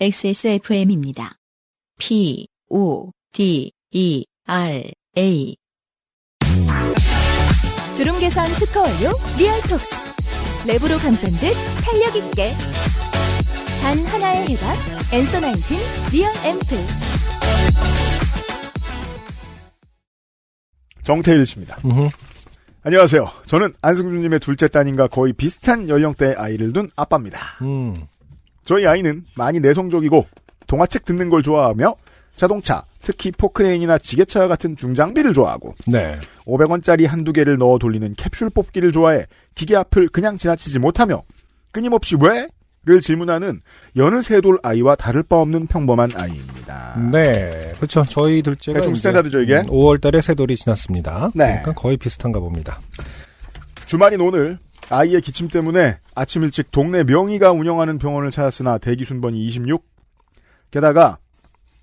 XSFM입니다. PODERA 주름 개선 특허 원료 리얼톡스 랩으로 감싼 듯 탄력 있게 단 하나의 해답 엔서 19 리얼 앰플 정태일 씨입니다. 안녕하세요. 저는 안승준님의 둘째 딸인가 거의 비슷한 연령대의 아이를 둔 아빠입니다. 저희 아이는 많이 내성적이고 동화책 듣는 걸 좋아하며 자동차, 특히 포크레인이나 지게차와 같은 중장비를 좋아하고 500원짜리 한두 개를 넣어 돌리는 캡슐 뽑기를 좋아해 기계 앞을 그냥 지나치지 못하며 끊임없이 왜? 를 질문하는 여느 세돌 아이와 다를 바 없는 평범한 아이입니다. 네, 그렇죠. 저희 둘째가 대충 스탠다드죠, 이게? 5월달에 세돌이 지났습니다. 네. 그러니까 거의 비슷한가 봅니다. 주말인 오늘 아이의 기침 때문에 아침 일찍 동네 명의가 운영하는 병원을 찾았으나 대기 순번이 26. 게다가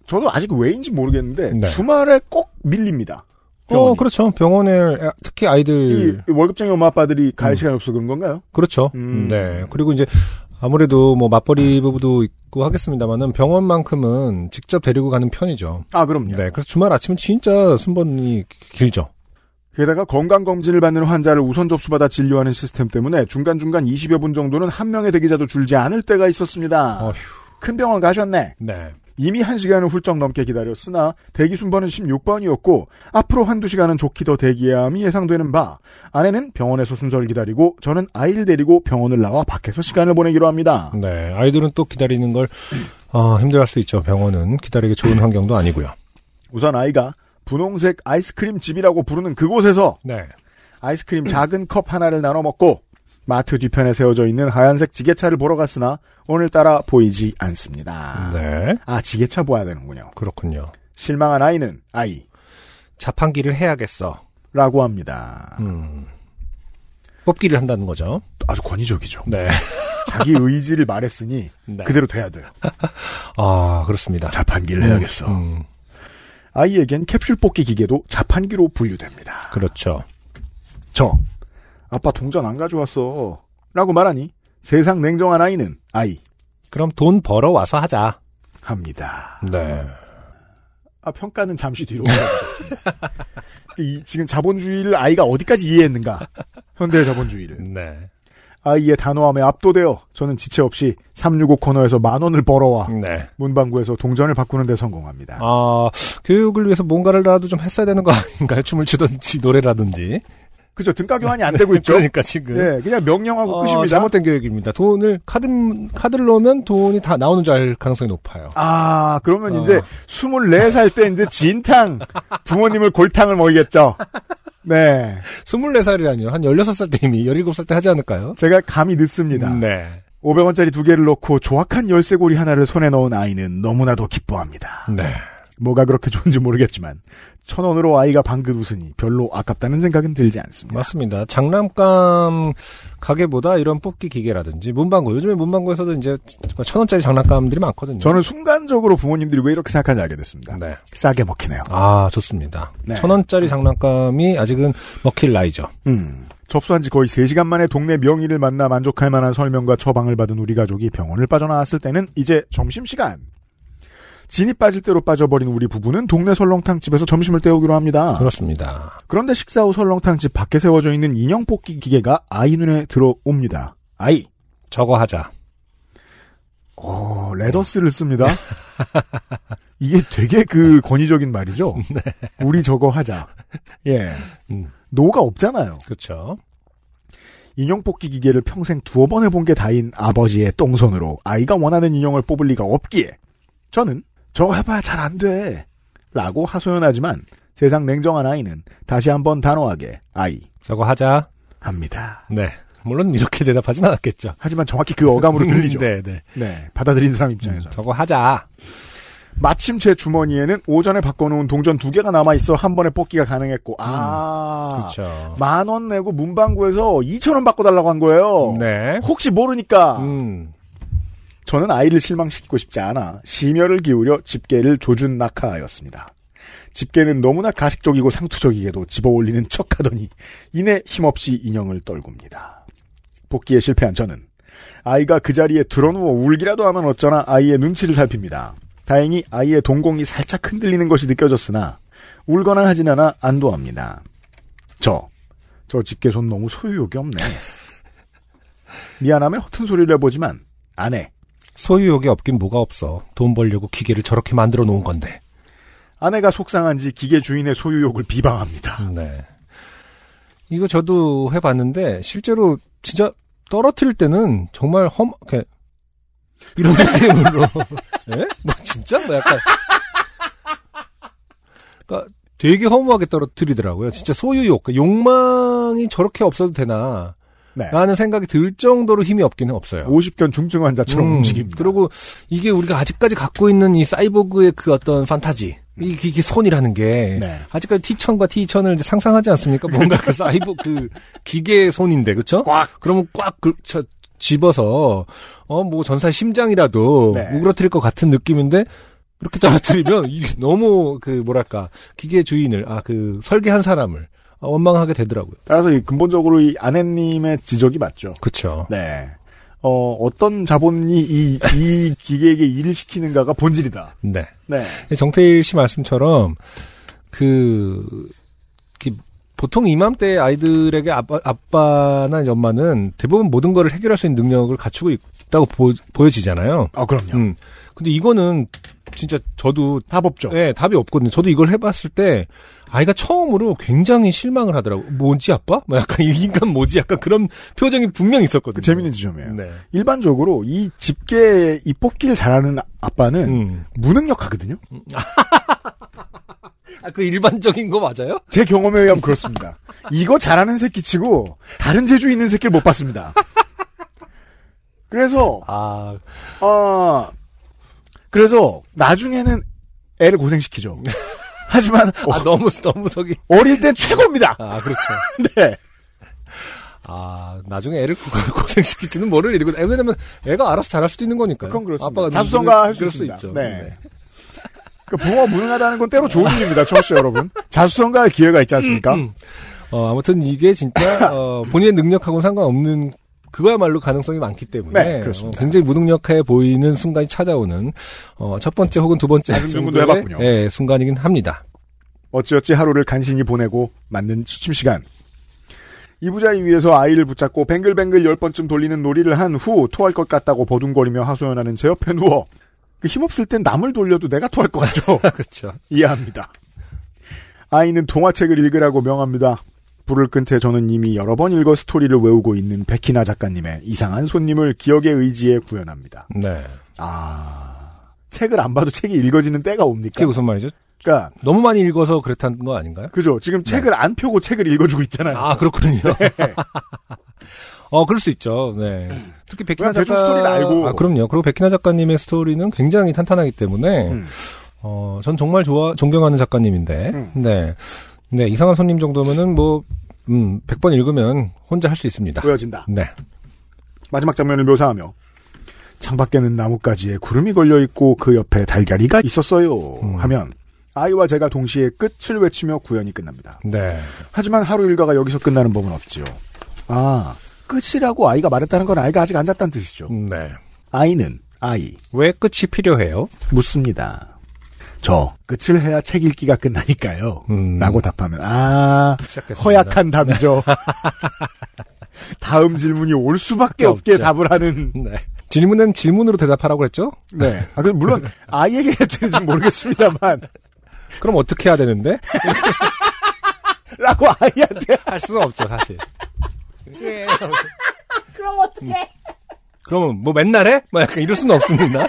저도 아직 왜인지 모르겠는데 주말에 꼭 밀립니다. 병원이. 그렇죠. 병원에 특히 아이들 월급쟁이 엄마 아빠들이 갈 시간이 없어서 그런 건가요? 그렇죠. 네. 그리고 이제 아무래도 뭐 맞벌이 부부도 있고 하겠습니다만은 병원만큼은 직접 데리고 가는 편이죠. 아, 그럼요. 네. 그래서 주말 아침은 진짜 순번이 길죠. 게다가 건강검진을 받는 환자를 우선 접수받아 진료하는 시스템 때문에 중간중간 20여 분 정도는 한 명의 대기자도 줄지 않을 때가 있었습니다. 어휴. 큰 병원 가셨네. 네. 이미 1시간을 훌쩍 넘게 기다렸으나 대기 순번은 16번이었고 앞으로 한두 시간은 좋게 더 대기해야 함이 예상되는 바 아내는 병원에서 순서를 기다리고 저는 아이를 데리고 병원을 나와 밖에서 시간을 보내기로 합니다. 네, 아이들은 또 기다리는 걸 힘들어할 수 있죠. 병원은 기다리기 좋은 환경도 아니고요. 우선 아이가 분홍색 아이스크림 집이라고 부르는 그곳에서 아이스크림 작은 컵 하나를 나눠 먹고 마트 뒤편에 세워져 있는 하얀색 지게차를 보러 갔으나 오늘따라 보이지 않습니다. 네. 아, 지게차 보아야 되는군요. 그렇군요. 실망한 아이는 자판기를 해야겠어 라고 합니다. 뽑기를 한다는 거죠. 아주 권위적이죠. 네. 자기 의지를 말했으니 그대로 돼야 돼요. 아, 그렇습니다. 자판기를 해야겠어. 아이에겐 캡슐 뽑기 기계도 자판기로 분류됩니다. 그렇죠. 아빠 동전 안 가져왔어 라고 말하니 세상 냉정한 아이는 그럼 돈 벌어와서 하자 합니다. 네. 아, 평가는 잠시 뒤로 올라가겠습니다. 지금 자본주의를 아이가 어디까지 이해했는가. 현대의 자본주의를. 네. 아이의 단호함에 압도되어 저는 지체 없이 365 코너에서 10,000원을 벌어와 문방구에서 동전을 바꾸는 데 성공합니다. 아, 교육을 위해서 뭔가라도 좀 했어야 되는 거 아닌가요? 춤을 추든지 노래라든지. 그죠. 등가 교환이 안 되고 있죠. 그러니까 지금. 네, 그냥 명령하고 끝입니다. 잘못된 교육입니다. 돈을 카드를 넣으면 돈이 다 나오는 줄 알 가능성이 높아요. 아, 그러면 이제 24살 때 이제 진탕 부모님을 골탕을 먹이겠죠. 네. 24살이라니요. 한 16살 때 이미 17살 때 하지 않을까요? 제가 감이 늦습니다. 네. 500원짜리 2개를 넣고 조악한 열쇠고리 하나를 손에 넣은 아이는 너무나도 기뻐합니다. 네. 뭐가 그렇게 좋은지 모르겠지만 1,000원으로 아이가 방긋 웃으니 별로 아깝다는 생각은 들지 않습니다. 맞습니다. 장난감 가게보다 이런 뽑기 기계라든지 문방구, 요즘에 문방구에서도 이제 1,000원짜리 장난감들이 많거든요. 저는 순간적으로 부모님들이 왜 이렇게 생각하는지 알게 됐습니다. 네. 싸게 먹히네요. 아, 좋습니다. 1,000원짜리 장난감이 아직은 먹힐 나이죠. 접수한 지 거의 3시간 만에 동네 명의를 만나 만족할 만한 설명과 처방을 받은 우리 가족이 병원을 빠져나왔을 때는 이제 점심시간. 진이 빠질 대로 빠져버린 우리 부부는 동네 설렁탕집에서 점심을 때우기로 합니다. 그렇습니다. 그런데 식사 후 설렁탕집 밖에 세워져 있는 인형 뽑기 기계가 아이 눈에 들어옵니다. 저거 하자. 레더스를 씁니다. 이게 되게 권위적인 말이죠. 네. 우리 저거 하자. 예. 노가 없잖아요. 그렇죠. 인형 뽑기 기계를 평생 2번 해본 게 다인 아버지의 똥손으로 아이가 원하는 인형을 뽑을 리가 없기에 저는 저거 해봐야 잘 안 돼 라고 하소연하지만 세상 냉정한 아이는 다시 한번 단호하게 저거 하자 합니다. 네. 물론 이렇게 대답하진 않았겠죠. 하지만 정확히 그 어감으로 들리죠. 네. 받아들인 사람 입장에서. 저거 하자. 마침 제 주머니에는 오전에 바꿔놓은 동전 2개가 남아있어 한 번에 뽑기가 가능했고 그렇죠. 10,000원 내고 문방구에서 2,000원 바꿔달라고 한 거예요. 네. 혹시 모르니까 저는 아이를 실망시키고 싶지 않아 심혈을 기울여 집게를 조준 낙하하였습니다. 집게는 너무나 가식적이고 상투적이게도 집어올리는 척하더니 이내 힘없이 인형을 떨굽니다. 복기에 실패한 저는 아이가 그 자리에 드러누워 울기라도 하면 어쩌나 아이의 눈치를 살핍니다. 다행히 아이의 동공이 살짝 흔들리는 것이 느껴졌으나 울거나 하진 않아 안도합니다. 저 집게손 너무 소유욕이 없네. 미안하면 허튼 소리를 해보지만 안 해. 소유욕이 없긴 뭐가 없어. 돈 벌려고 기계를 저렇게 만들어 놓은 건데. 아내가 속상한지 기계 주인의 소유욕을 비방합니다. 네. 이거 저도 해봤는데 실제로 진짜 떨어뜨릴 때는 정말 이런 느낌으로. 예? 뭐 진짜? 뭐 약간. 그러니까 되게 허무하게 떨어뜨리더라고요. 진짜 소유욕. 그러니까 욕망이 저렇게 없어도 되나. 네. 라는 생각이 들 정도로 힘이 없기는 없어요. 50견 중증 환자처럼 움직입니다. 그리고 이게 우리가 아직까지 갖고 있는 이 사이보그의 그 어떤 판타지. 이게 손이라는 게. 네. 아직까지 T1000과 T2000을 상상하지 않습니까? 뭔가 그 사이보그 그 기계의 손인데, 그쵸? 꽉! 그러면 꽉, 집어서, 전사의 심장이라도 네. 우그러뜨릴 것 같은 느낌인데, 이렇게 떨어뜨리면, 이게 너무, 기계 주인을, 설계한 사람을, 원망하게 되더라고요. 따라서 근본적으로 이 아내님의 지적이 맞죠. 그쵸. 네. 어떤 자본이 이 기계에게 일을 시키는가가 본질이다. 네. 네. 정태일 씨 말씀처럼, 보통 이맘때 아이들에게 아빠나 엄마는 대부분 모든 걸 해결할 수 있는 능력을 갖추고 있다고 보여지잖아요. 그럼요. 근데 이거는 진짜 저도. 답 없죠. 네, 답이 없거든요. 저도 이걸 해봤을 때 아이가 처음으로 굉장히 실망을 하더라고요. 뭐지, 아빠? 약간 이 인간 뭐지? 약간 그런 표정이 분명히 있었거든요. 재밌는 지점이에요. 네. 일반적으로 이 집게, 이 뽑기를 잘하는 아빠는 무능력하거든요. 일반적인 거 맞아요? 제 경험에 의하면 그렇습니다. 이거 잘하는 새끼 치고, 다른 재주 있는 새끼를 못 봤습니다. 그래서, 그래서, 나중에는 애를 고생시키죠. 하지만, 너무 저기. 어릴 땐 최고입니다! 그렇죠. 네. 나중에 애를 고생시킬지는 뭐를 이러고, 왜냐면 애가 알아서 잘할 수도 있는 거니까요. 그건 그렇습니다. 아빠가 자수성가 할 수 있죠. 네. 부모가 무능하다는 건 때로 좋은 일입니다, 청취자 여러분. 자수성가할 기회가 있지 않습니까? 아무튼 이게 진짜, 본인의 능력하고는 상관없는, 그거야말로 가능성이 많기 때문에. 네, 그렇습니다. 굉장히 무능력해 보이는 순간이 찾아오는, 첫 번째 혹은 두 번째 정도의 예, 순간이긴 합니다. 어찌어찌 하루를 간신히 보내고 맞는 취침 시간. 이부자리 위에서 아이를 붙잡고 뱅글뱅글 10번쯤 돌리는 놀이를 한 후 토할 것 같다고 버둥거리며 하소연하는 제 옆에 누워. 힘없을 땐 남을 돌려도 내가 토할 것 같죠. 그렇죠. 이해합니다. 아이는 동화책을 읽으라고 명합니다. 불을 끈 채 저는 이미 여러 번 읽어 스토리를 외우고 있는 백희나 작가님의 이상한 손님을 기억의 의지에 구현합니다. 네. 책을 안 봐도 책이 읽어지는 때가 옵니까? 그게 무슨 말이죠? 그러니까 너무 많이 읽어서 그렇다는 거 아닌가요? 그죠. 지금 네. 책을 안 펴고 책을 읽어주고 있잖아요. 그렇군요. 네. 그럴 수 있죠. 네. 특히 백희나 대중 스토리를 알고. 그럼요. 그리고 백희나 작가님의 스토리는 굉장히 탄탄하기 때문에, 전 정말 존경하는 작가님인데, 네, 이상한 손님 정도면은 100번 읽으면 혼자 할 수 있습니다. 보여진다. 네. 마지막 장면을 묘사하며, 창밖에는 나뭇가지에 구름이 걸려있고 그 옆에 달걀이가 있었어요. 하면, 아이와 제가 동시에 끝을 외치며 구연이 끝납니다. 네. 하지만 하루 일과가 여기서 끝나는 법은 없지요. 끝이라고 아이가 말했다는 건 아이가 아직 안 잤다는 뜻이죠. 네. 왜 끝이 필요해요? 묻습니다. 저 끝을 해야 책 읽기가 끝나니까요. 라고 답하면 시작했습니다. 허약한 답이죠. 다음 질문이 올 수밖에 없게 답을 하는. 네. 질문은 질문으로 대답하라고 그랬죠? 네. 물론 아이에게 했는지 모르겠습니다만. 그럼 어떻게 해야 되는데? 라고 아이한테 할 수는 없죠, 사실. 예. 그럼 어떡해? 그럼 맨날 해? 약간 이럴 수는 없습니다.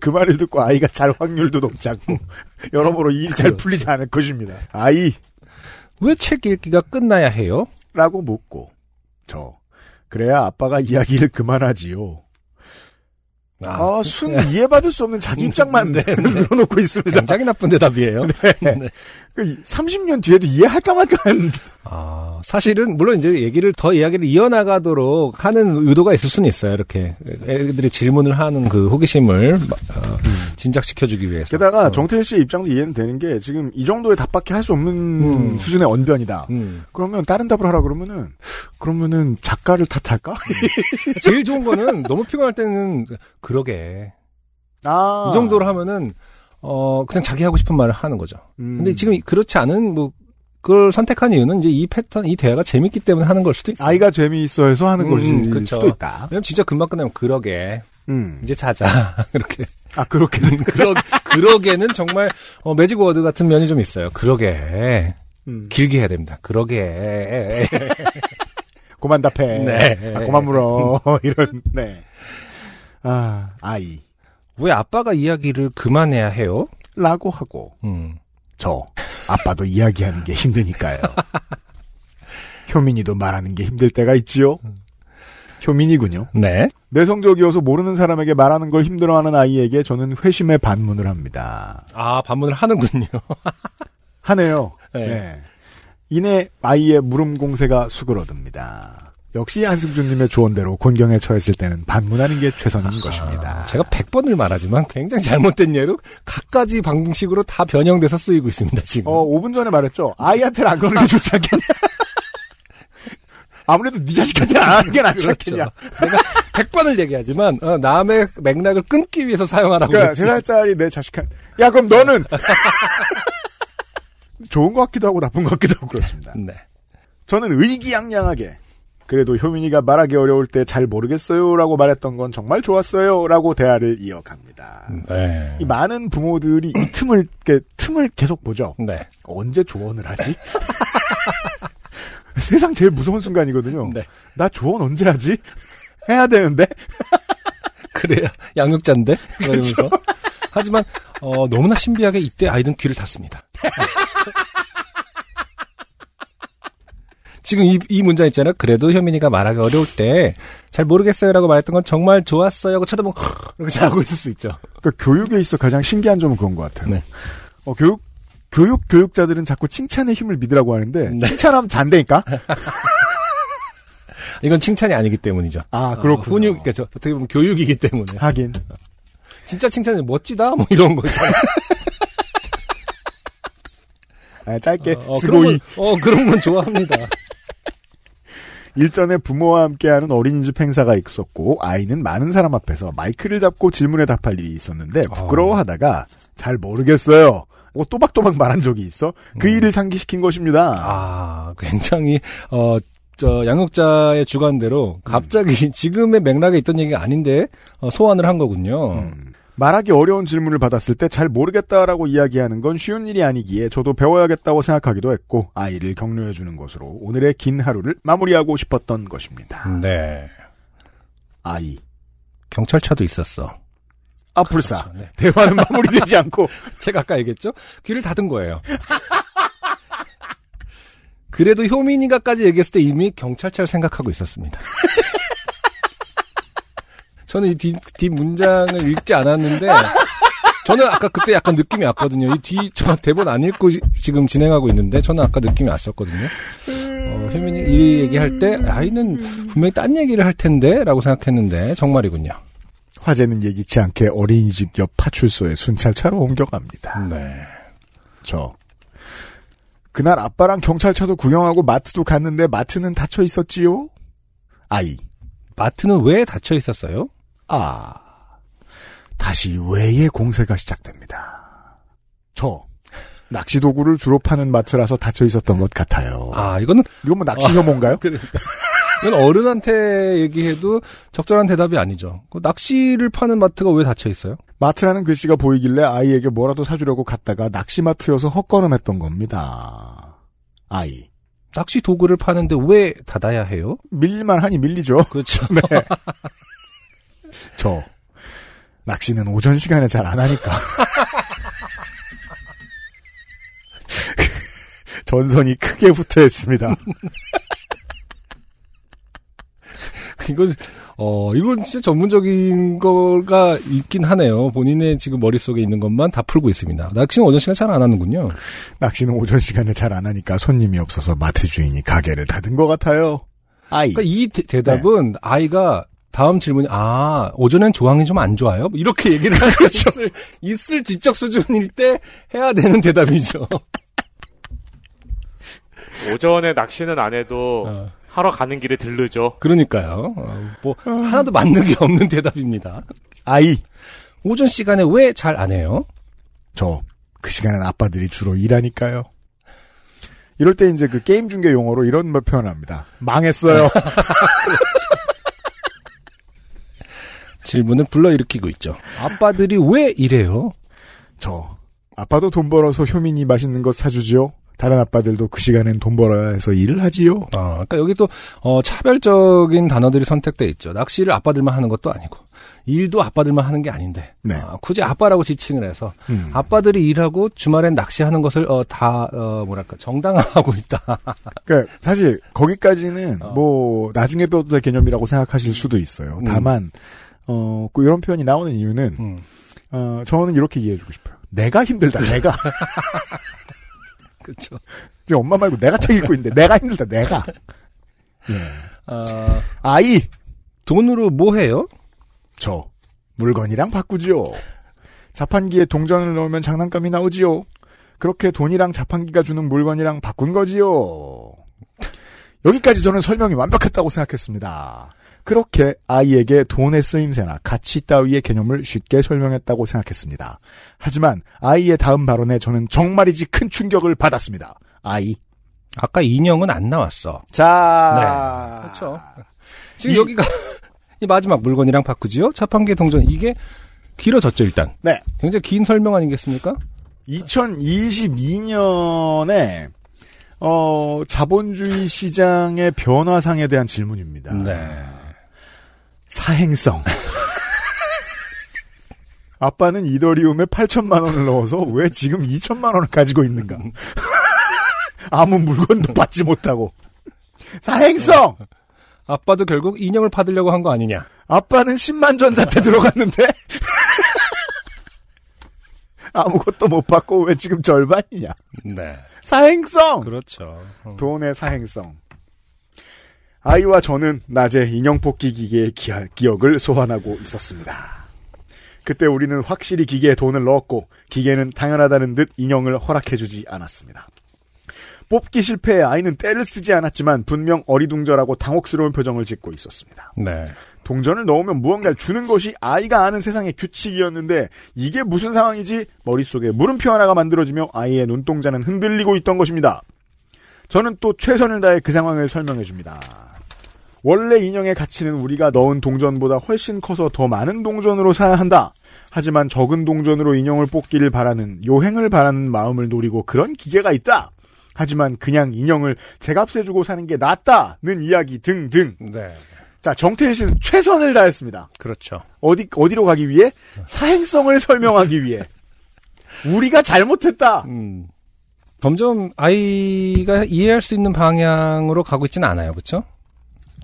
그 말을 듣고 아이가 잘 확률도 높지 않고 여러모로 일 잘 풀리지 않을 것입니다. 아이, 왜 책 읽기가 끝나야 해요? 라고 묻고 그래야 아빠가 이야기를 그만하지요. 순 이해받을 수 없는 자기 입장만 늘어놓고 있습니다. 굉장히 나쁜 대답이에요. 네. 그러니까 30년 뒤에도 이해할까 말까 하는. 아, 사실은, 물론 이제 얘기를 더 이야기를 이어나가도록 하는 의도가 있을 수는 있어요, 이렇게. 애들이 질문을 하는 그 호기심을, 진작시켜주기 위해서. 게다가 정태일 씨 입장도 이해는 되는 게 지금 이 정도의 답밖에 할 수 없는 수준의 언변이다. 그러면 다른 답을 하라 그러면은 작가를 탓할까? 제일 좋은 거는 너무 피곤할 때는 그러게. 아. 이 정도로 하면은, 그냥 자기 하고 싶은 말을 하는 거죠. 근데 지금 그렇지 않은, 그걸 선택한 이유는 이제 이 패턴, 이 대화가 재밌기 때문에 하는 걸 수도 있어요. 아이가 재미있어 해서 하는 것일 그쵸. 수도 있다. 왜냐면 진짜 금방 끝나면 그러게. 이제 자자. 이렇게. 아, 그렇게는. 그러게는 정말, 매직 워드 같은 면이 좀 있어요. 그러게. 길게 해야 됩니다. 그러게. 고만 답해. 네. 아, 고만 물어. 이런, 네. 아, 아이. 왜 아빠가 이야기를 그만해야 해요? 라고 하고. 저 아빠도 이야기하는 게 힘드니까요. 효민이도 말하는 게 힘들 때가 있지요. 효민이군요. 네. 내성적이어서 모르는 사람에게 말하는 걸 힘들어하는 아이에게 저는 회심의 반문을 합니다. 아, 반문을 하는군요. 하네요. 네. 네. 이내 아이의 물음 공세가 수그러듭니다. 역시 안승준님의 조언대로 곤경에 처했을 때는 반문하는 게 최선인 것입니다. 제가 100번을 말하지만 굉장히 잘못된 예로 각가지 방식으로 다 변형돼서 쓰이고 있습니다. 지금. 5분 전에 말했죠. 아이한테는 안 그러는 게 좋지 않겠냐. 아무래도 네 자식한테는 안 하는 게 낫지 않겠냐. 내가 100번을 얘기하지만 남의 맥락을 끊기 위해서 사용하라고. 그러니까 3살짜리 내 자식한테. 야 그럼 너는. 좋은 것 같기도 하고 나쁜 것 같기도 하고 그렇습니다. 네. 저는 의기양양하게. 그래도 효민이가 말하기 어려울 때 잘 모르겠어요 라고 말했던 건 정말 좋았어요 라고 대화를 이어갑니다. 네. 이 많은 부모들이 이 틈을 계속 보죠. 네. 언제 조언을 하지? 세상 제일 무서운 순간이거든요. 네. 나 조언 언제 하지? 해야 되는데? 그래야 양육자인데? 그러면서. 하지만 너무나 신비하게 이때 아이는 귀를 닫습니다. 지금 이 문장 있잖아요. 그래도 효민이가 말하기 어려울 때 잘 모르겠어요라고 말했던 건 정말 좋았어요 하고 쳐다보고 이렇게 자고 있을 수 있죠. 그러니까 교육에 있어 가장 신기한 점은 그런 것 같아요. 네. 교육자들은 자꾸 칭찬의 힘을 믿으라고 하는데 네. 칭찬하면 잔대니까? 이건 칭찬이 아니기 때문이죠. 아 그렇군요. 훈육이겠죠. 어떻게 보면 교육이기 때문에. 하긴. 진짜 칭찬이 멋지다 뭐 이런 거 있잖아요. 아, 짧게 스고이. 그런 건 좋아합니다. 일전에 부모와 함께하는 어린이집 행사가 있었고 아이는 많은 사람 앞에서 마이크를 잡고 질문에 답할 일이 있었는데 부끄러워하다가 잘 모르겠어요. 또박또박 말한 적이 있어 그 일을 상기시킨 것입니다. 아, 굉장히 양육자의 주관대로 갑자기 지금의 맥락에 있던 얘기가 아닌데 소환을 한 거군요. 말하기 어려운 질문을 받았을 때 잘 모르겠다라고 이야기하는 건 쉬운 일이 아니기에 저도 배워야겠다고 생각하기도 했고 아이를 격려해주는 것으로 오늘의 긴 하루를 마무리하고 싶었던 것입니다. 네. 아이. 경찰차도 있었어. 아, 불사. 그렇죠, 네. 대화는 마무리되지 않고. 제가 아까 얘기했죠? 귀를 닫은 거예요. 그래도 효민이가까지 얘기했을 때 이미 경찰차를 생각하고 있었습니다. 저는 이 뒷 문장을 읽지 않았는데, 저는 아까 그때 약간 느낌이 왔거든요. 이 저 대본 안 읽고 지금 진행하고 있는데, 저는 아까 느낌이 왔었거든요. 효민이 이 얘기할 때, 아이는 분명히 딴 얘기를 할 텐데, 라고 생각했는데, 정말이군요. 화재는 예기치 않게 어린이집 옆 파출소에 순찰차로 옮겨갑니다. 네. 그날 아빠랑 경찰차도 구경하고 마트도 갔는데, 마트는 닫혀 있었지요? 아이. 마트는 왜 닫혀 있었어요? 아, 다시 왜의 공세가 시작됩니다. 낚시도구를 주로 파는 마트라서 닫혀 있었던 것 같아요. 아, 이건 뭐 낚시 혐오인가요? 그러니까. 이건 어른한테 얘기해도 적절한 대답이 아니죠. 낚시를 파는 마트가 왜 닫혀 있어요? 마트라는 글씨가 보이길래 아이에게 뭐라도 사주려고 갔다가 낚시마트여서 헛걸음했던 겁니다. 아이. 낚시 도구를 파는데 왜 닫아야 해요? 밀릴만 하니 밀리죠. 그렇죠. 네. 낚시는 오전 시간에 잘 안 하니까. 전선이 크게 붙어 있습니다. 이건 이건 진짜 전문적인 거가 있긴 하네요. 본인의 지금 머릿속에 있는 것만 다 풀고 있습니다. 낚시는 오전 시간 잘 안 하는군요. 낚시는 오전 시간에 잘 안 하니까 손님이 없어서 마트 주인이 가게를 닫은 것 같아요. 아이. 그러니까 이 대답은 네. 아이가 다음 질문이 오전엔 조항이 좀 안 좋아요? 이렇게 얘기를 할 수 있을 지적 수준일 때 해야 되는 대답이죠. 오전에 낚시는 안 해도 하러 가는 길에 들르죠. 그러니까요. 하나도 맞는 게 없는 대답입니다. 아이. 오전 시간에 왜 잘 안 해요? 그 시간엔 아빠들이 주로 일하니까요. 이럴 때 이제 그 게임 중계 용어로 이런 말 표현합니다. 망했어요. 질문을 불러일으키고 있죠. 아빠들이 왜 이래요? 아빠도 돈 벌어서 효민이 맛있는 것 사주지요. 다른 아빠들도 그 시간엔 돈 벌어야 해서 일을 하지요. 그러니까 여기 또 차별적인 단어들이 선택돼 있죠. 낚시를 아빠들만 하는 것도 아니고 일도 아빠들만 하는 게 아닌데 굳이 아빠라고 지칭을 해서 아빠들이 일하고 주말엔 낚시하는 것을 정당화하고 있다. 그러니까 사실 거기까지는 나중에 배워도 될 개념이라고 생각하실 수도 있어요. 다만 이런 표현이 나오는 이유는 저는 이렇게 이해해주고 싶어요. 내가 힘들다. 내가. 그렇죠. 엄마 말고 내가 책 읽고 있는데 내가 힘들다. 내가. 예. 아이 돈으로 뭐 해요? 물건이랑 바꾸지요. 자판기에 동전을 넣으면 장난감이 나오지요. 그렇게 돈이랑 자판기가 주는 물건이랑 바꾼 거지요. 여기까지 저는 설명이 완벽했다고 생각했습니다. 그렇게 아이에게 돈의 쓰임새나 가치 따위의 개념을 쉽게 설명했다고 생각했습니다. 하지만 아이의 다음 발언에 저는 정말이지 큰 충격을 받았습니다. 아이. 아까 인형은 안 나왔어. 자. 네. 그렇죠. 지금 여기가 이 마지막 물건이랑 바꾸지요. 자판기 동전. 이게 길어졌죠, 일단. 네. 굉장히 긴 설명 아니겠습니까? 2022년에 자본주의 시장의 변화상에 대한 질문입니다. 네. 사행성. 아빠는 이더리움에 8천만 원을 넣어서 왜 지금 2천만 원을 가지고 있는가? 아무 물건도 받지 못하고. 사행성. 아빠도 결국 인형을 받으려고 한 거 아니냐? 아빠는 10만 전자태 들어갔는데 아무것도 못 받고 왜 지금 절반이냐? 네. 사행성. 그렇죠. 돈의 사행성. 아이와 저는 낮에 인형 뽑기 기계의 기억을 소환하고 있었습니다. 그때 우리는 확실히 기계에 돈을 넣었고 기계는 당연하다는 듯 인형을 허락해주지 않았습니다. 뽑기 실패에 아이는 떼를 쓰지 않았지만 분명 어리둥절하고 당혹스러운 표정을 짓고 있었습니다. 네. 동전을 넣으면 무언가를 주는 것이 아이가 아는 세상의 규칙이었는데 이게 무슨 상황이지? 머릿속에 물음표 하나가 만들어지며 아이의 눈동자는 흔들리고 있던 것입니다. 저는 또 최선을 다해 그 상황을 설명해줍니다. 원래 인형의 가치는 우리가 넣은 동전보다 훨씬 커서 더 많은 동전으로 사야 한다. 하지만 적은 동전으로 인형을 뽑기를 바라는 요행을 바라는 마음을 노리고 그런 기계가 있다. 하지만 그냥 인형을 제값에 주고 사는 게 낫다는 이야기 등등. 네. 자, 정태일 씨는 최선을 다했습니다. 그렇죠. 어디로 가기 위해? 사행성을 설명하기 위해. 우리가 잘못했다. 점점 아이가 이해할 수 있는 방향으로 가고 있지는 않아요, 그렇죠?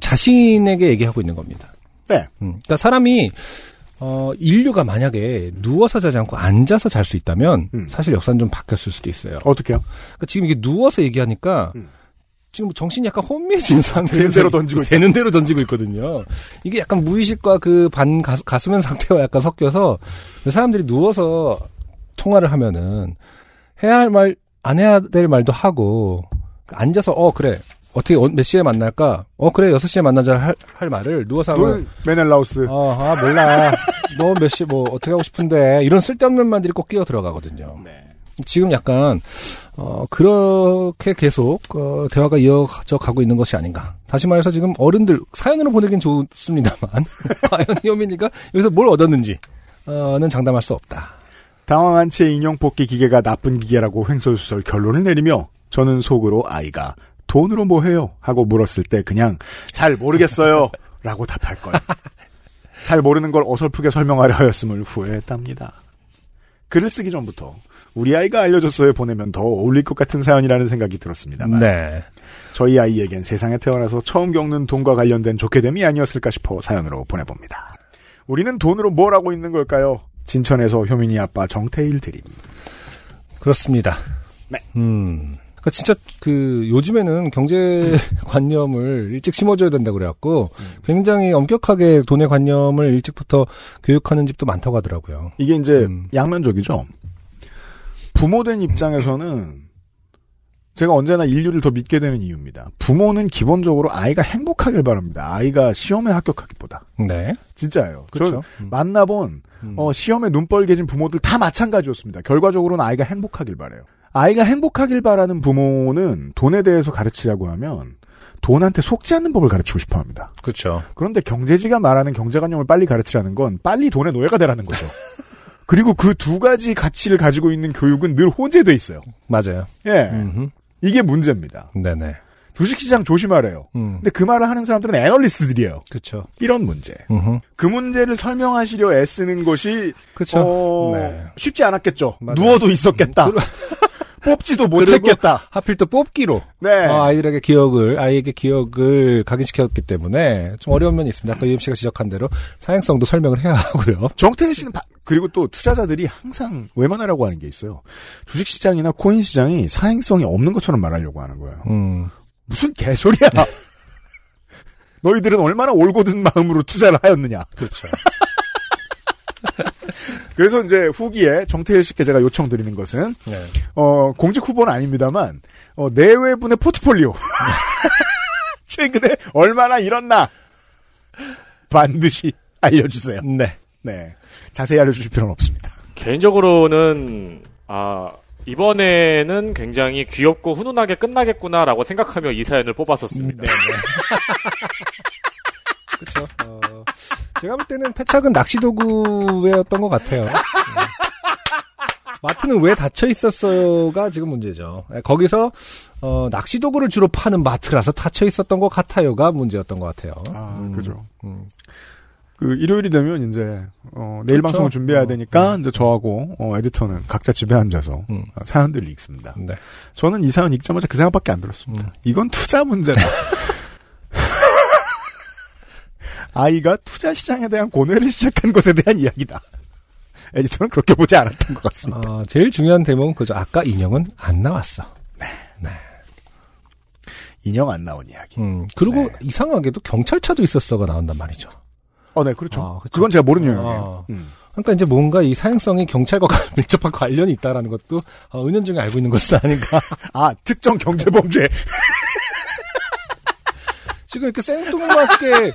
자신에게 얘기하고 있는 겁니다. 네. 그러니까 사람이 인류가 만약에 누워서 자지 않고 앉아서 잘 수 있다면 사실 역사는 좀 바뀌었을 수도 있어요. 어떻게요? 그러니까 지금 이게 누워서 얘기하니까 지금 정신이 약간 혼미해진 상태에서 되는 대로 던지고 있거든요. 이게 약간 무의식과 그 가수면 상태와 약간 섞여서 사람들이 누워서 통화를 하면은 해야 할 말 안 해야 될 말도 하고 앉아서 그래 어떻게 몇 시에 만날까? 그래 6시에 만나자 할 말을 누워서 하면 맨헬라우스 몰라 너 몇 시 뭐 어떻게 하고 싶은데 이런 쓸데없는 말들이 꼭 끼어 들어가거든요. 네. 지금 약간 그렇게 계속 대화가 이어져 가고 있는 것이 아닌가. 다시 말해서 지금 어른들 사연으로 보내긴 좋습니다만 과연 효민이가 여기서 뭘 얻었는지는 장담할 수 없다. 당황한 채 인형 뽑기 기계가 나쁜 기계라고 횡설수설 결론을 내리며 저는 속으로 아이가 돈으로 뭐 해요? 하고 물었을 때 그냥 잘 모르겠어요 라고 답할 걸. 잘 모르는 걸 어설프게 설명하려 하였음을 후회했답니다. 글을 쓰기 전부터 우리 아이가 알려줬어요 보내면 더 어울릴 것 같은 사연이라는 생각이 들었습니다만 네. 저희 아이에겐 세상에 태어나서 처음 겪는 돈과 관련된 좋게됨이 아니었을까 싶어 사연으로 보내봅니다. 우리는 돈으로 뭘 하고 있는 걸까요? 진천에서 효민이 아빠 정태일 드림. 그렇습니다. 네. 그러니까 진짜 그 요즘에는 경제관념을 일찍 심어줘야 된다고 그래갖고 굉장히 엄격하게 돈의 관념을 일찍부터 교육하는 집도 많다고 하더라고요. 이게 이제 양면적이죠. 부모된 입장에서는 제가 언제나 인류를 더 믿게 되는 이유입니다. 부모는 기본적으로 아이가 행복하길 바랍니다. 아이가 시험에 합격하기보다. 네. 진짜예요. 그렇죠. 만나본 시험에 눈 벌게진 부모들 다 마찬가지였습니다. 결과적으로는 아이가 행복하길 바래요. 아이가 행복하길 바라는 부모는 돈에 대해서 가르치라고 하면 돈한테 속지 않는 법을 가르치고 싶어 합니다. 그렇죠. 그런데 경제지가 말하는 경제관념을 빨리 가르치라는 건 빨리 돈의 노예가 되라는 거죠. 그리고 그 두 가지 가치를 가지고 있는 교육은 늘 혼재돼 있어요. 맞아요. 예. 음흠. 이게 문제입니다. 네네. 주식시장 조심하래요. 근데 그 말을 하는 사람들은 애널리스트들이에요. 그렇죠. 이런 문제. 음흠. 그 문제를 설명하시려 애쓰는 것이 그렇죠. 네. 쉽지 않았겠죠. 맞아요. 누워도 있었겠다. 뽑지도 못했겠다. 하필 또 뽑기로 네. 아이에게 기억을 각인시켰기 때문에 좀 어려운 면이 있습니다. 아까 UMC가 지적한 대로 사행성도 설명을 해야 하고요. 정태일 씨는 그리고 또 투자자들이 항상 외면하라고 하는 게 있어요. 주식시장이나 코인시장이 사행성이 없는 것처럼 말하려고 하는 거예요. 무슨 개소리야. 너희들은 얼마나 올곧은 마음으로 투자를 하였느냐. 그렇죠. 그래서 이제 후기에 정태일 씨께 제가 요청드리는 것은 네. 공직 후보는 아닙니다만 내외분의 포트폴리오 최근에 얼마나 일었나 반드시 알려주세요. 네, 네 자세히 알려주실 필요는 없습니다. 개인적으로는 이번에는 굉장히 귀엽고 훈훈하게 끝나겠구나라고 생각하며 이 사연을 뽑았었습니다. 네. 그렇죠. 제가 볼 때는 패착은 낚시도구였던 것 같아요. 마트는 왜 닫혀 있었어요가 지금 문제죠. 거기서 낚시도구를 주로 파는 마트라서 닫혀 있었던 것 같아요가 문제였던 것 같아요. 아, 그죠. 그 일요일이 되면 이제 내일 그렇죠? 방송을 준비해야 되니까 이제 저하고 에디터는 각자 집에 앉아서 사연들을 읽습니다. 네. 저는 이 사연 읽자마자 그 생각밖에 안 들었습니다. 이건 투자 문제다. 아이가 투자 시장에 대한 고뇌를 시작한 것에 대한 이야기다. 에디터는 그렇게 보지 않았던 것 같습니다. 제일 중요한 대목은 그죠. 아까 인형은 안 나왔어. 네. 네. 인형 안 나온 이야기. 그리고 네. 이상하게도 경찰차도 있었어가 나온단 말이죠. 네, 그렇죠. 그렇죠. 그건 제가 모르는 이야기예요. 그러니까 이제 뭔가 이 사행성이 경찰과 밀접한 관련이 있다라는 것도 은연중에 알고 있는 것은 아닌가. 특정 경제범죄. 지금 이렇게 생뚱맞게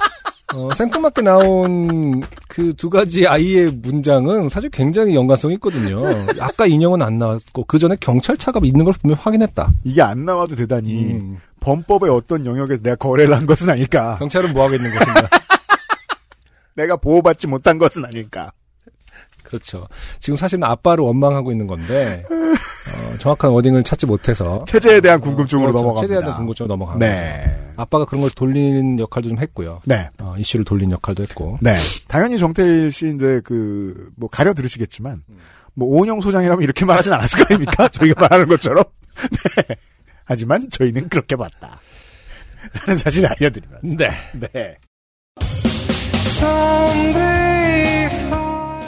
생뚱맞게 나온 그 두 가지 아이의 문장은 사실 굉장히 연관성이 있거든요. 아까 인형은 안 나왔고 그 전에 경찰차가 있는 걸 보면 확인했다. 이게 안 나와도 되다니 범법의 어떤 영역에서 내가 거래를 한 것은 아닐까. 경찰은 뭐 하고 있는 것인가. 내가 보호받지 못한 것은 아닐까. 그렇죠. 지금 사실은 아빠를 원망하고 있는 건데 정확한 워딩을 찾지 못해서 체제에 대한 궁금증으로 그렇죠. 넘어갑니다. 체제에 대한 궁금증으로 넘어가는 네. 거죠. 아빠가 그런 걸 돌린 역할도 좀 했고요. 네. 이슈를 돌린 역할도 했고. 네. 당연히 정태일 씨 이제 뭐 가려 들으시겠지만 뭐 오은영 소장이라면 이렇게 말하진 않았을 거 아닙니까? 저희가 말하는 것처럼. 네. 하지만 저희는 그렇게 봤다. 라는 사실을 알려드리면서. 네. 네.